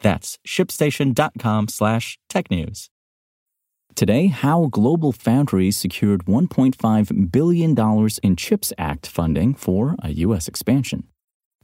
That's ShipStation.com/technews. Today, how GlobalFoundries secured $1.5 billion in CHIPS Act funding for a U.S. expansion.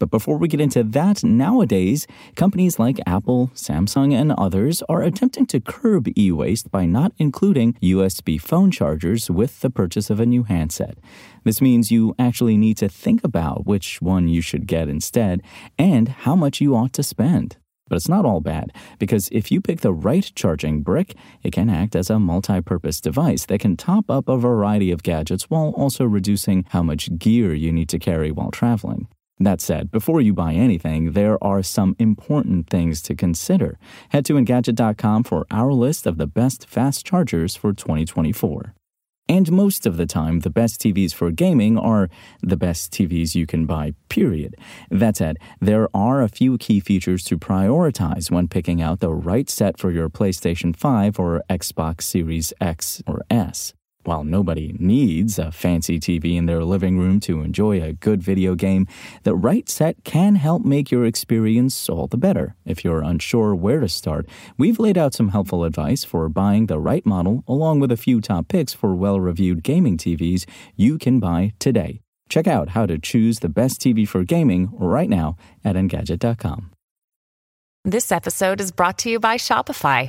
But before we get into that, nowadays, companies like Apple, Samsung, and others are attempting to curb e-waste by not including USB phone chargers with the purchase of a new handset. This means you actually need to think about which one you should get instead and how much you ought to spend. But it's not all bad, because if you pick the right charging brick, it can act as a multi-purpose device that can top up a variety of gadgets while also reducing how much gear you need to carry while traveling. That said, before you buy anything, there are some important things to consider. Head to Engadget.com for our list of the best fast chargers for 2024. And most of the time, the best TVs for gaming are the best TVs you can buy, period. That said, there are a few key features to prioritize when picking out the right set for your PlayStation 5 or Xbox Series X or S. While nobody needs a fancy TV in their living room to enjoy a good video game, the right set can help make your experience all the better. If you're unsure where to start, we've laid out some helpful advice for buying the right model, along with a few top picks for well-reviewed gaming TVs you can buy today. Check out how to choose the best TV for gaming right now at Engadget.com. This episode is brought to you by Shopify.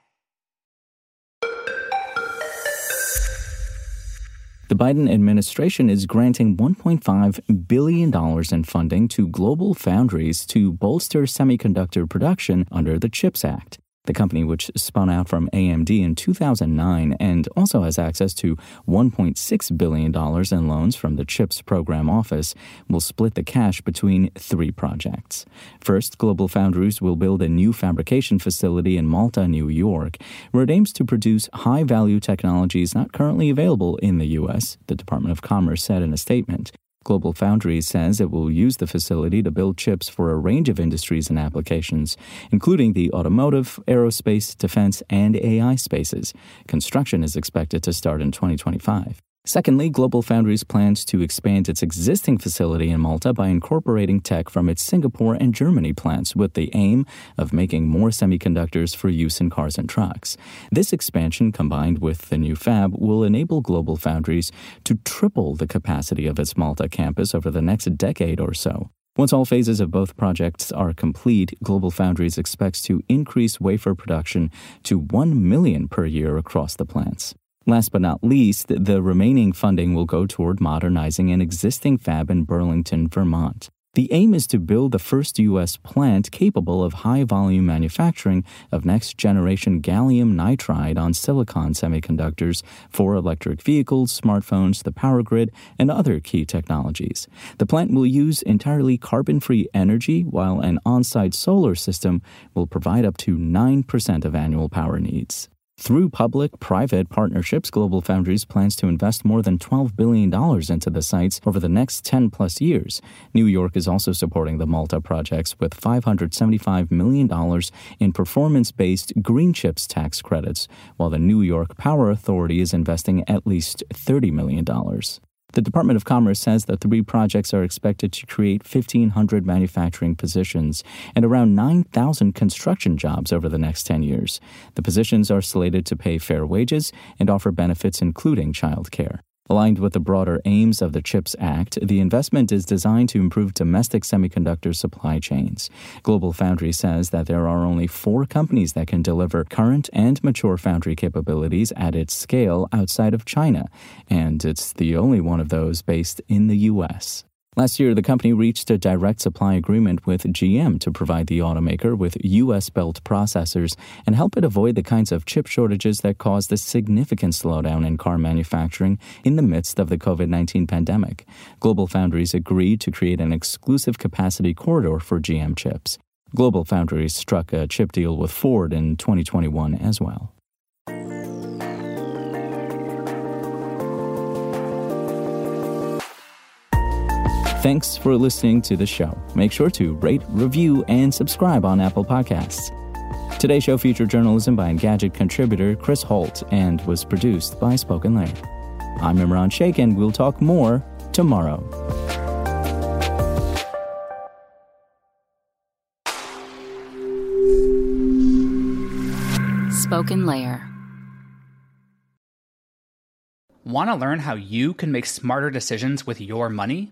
The Biden administration is granting $1.5 billion in funding to GlobalFoundries to bolster semiconductor production under the CHIPS Act. The company, which spun out from AMD in 2009 and also has access to $1.6 billion in loans from the CHIPS Program Office, will split the cash between three projects. First, GlobalFoundries will build a new fabrication facility in Malta, New York, where it aims to produce high-value technologies not currently available in the U.S., the Department of Commerce said in a statement. GlobalFoundries says it will use the facility to build chips for a range of industries and applications, including the automotive, aerospace, defense, and AI spaces. Construction is expected to start in 2025. Secondly, GlobalFoundries plans to expand its existing facility in Malta by incorporating tech from its Singapore and Germany plants with the aim of making more semiconductors for use in cars and trucks. This expansion, combined with the new fab, will enable GlobalFoundries to triple the capacity of its Malta campus over the next decade or so. Once all phases of both projects are complete, GlobalFoundries expects to increase wafer production to 1 million per year across the plants. Last but not least, the remaining funding will go toward modernizing an existing fab in Burlington, Vermont. The aim is to build the first U.S. plant capable of high-volume manufacturing of next-generation gallium nitride on silicon semiconductors for electric vehicles, smartphones, the power grid, and other key technologies. The plant will use entirely carbon-free energy, while an on-site solar system will provide up to 9% of annual power needs. Through public-private partnerships, GlobalFoundries plans to invest more than $12 billion into the sites over the next 10-plus years. New York is also supporting the Malta projects with $575 million in performance-based green chips tax credits, while the New York Power Authority is investing at least $30 million. The Department of Commerce says the three projects are expected to create 1,500 manufacturing positions and around 9,000 construction jobs over the next 10 years. The positions are slated to pay fair wages and offer benefits including child care. Aligned with the broader aims of the CHIPS Act, the investment is designed to improve domestic semiconductor supply chains. GlobalFoundries says that there are only 4 companies that can deliver current and mature foundry capabilities at its scale outside of China, and it's the only one of those based in the U.S. Last year, the company reached a direct supply agreement with GM to provide the automaker with U.S.-built processors and help it avoid the kinds of chip shortages that caused a significant slowdown in car manufacturing in the midst of the COVID-19 pandemic. GlobalFoundries agreed to create an exclusive capacity corridor for GM chips. GlobalFoundries struck a chip deal with Ford in 2021 as well. Thanks for listening to the show. Make sure to rate, review, and subscribe on Apple Podcasts. Today's show featured journalism by Engadget contributor Chris Holt and was produced by Spoken Layer. I'm Imran Shaikh, and we'll talk more tomorrow. Spoken Layer. Want to learn how you can make smarter decisions with your money?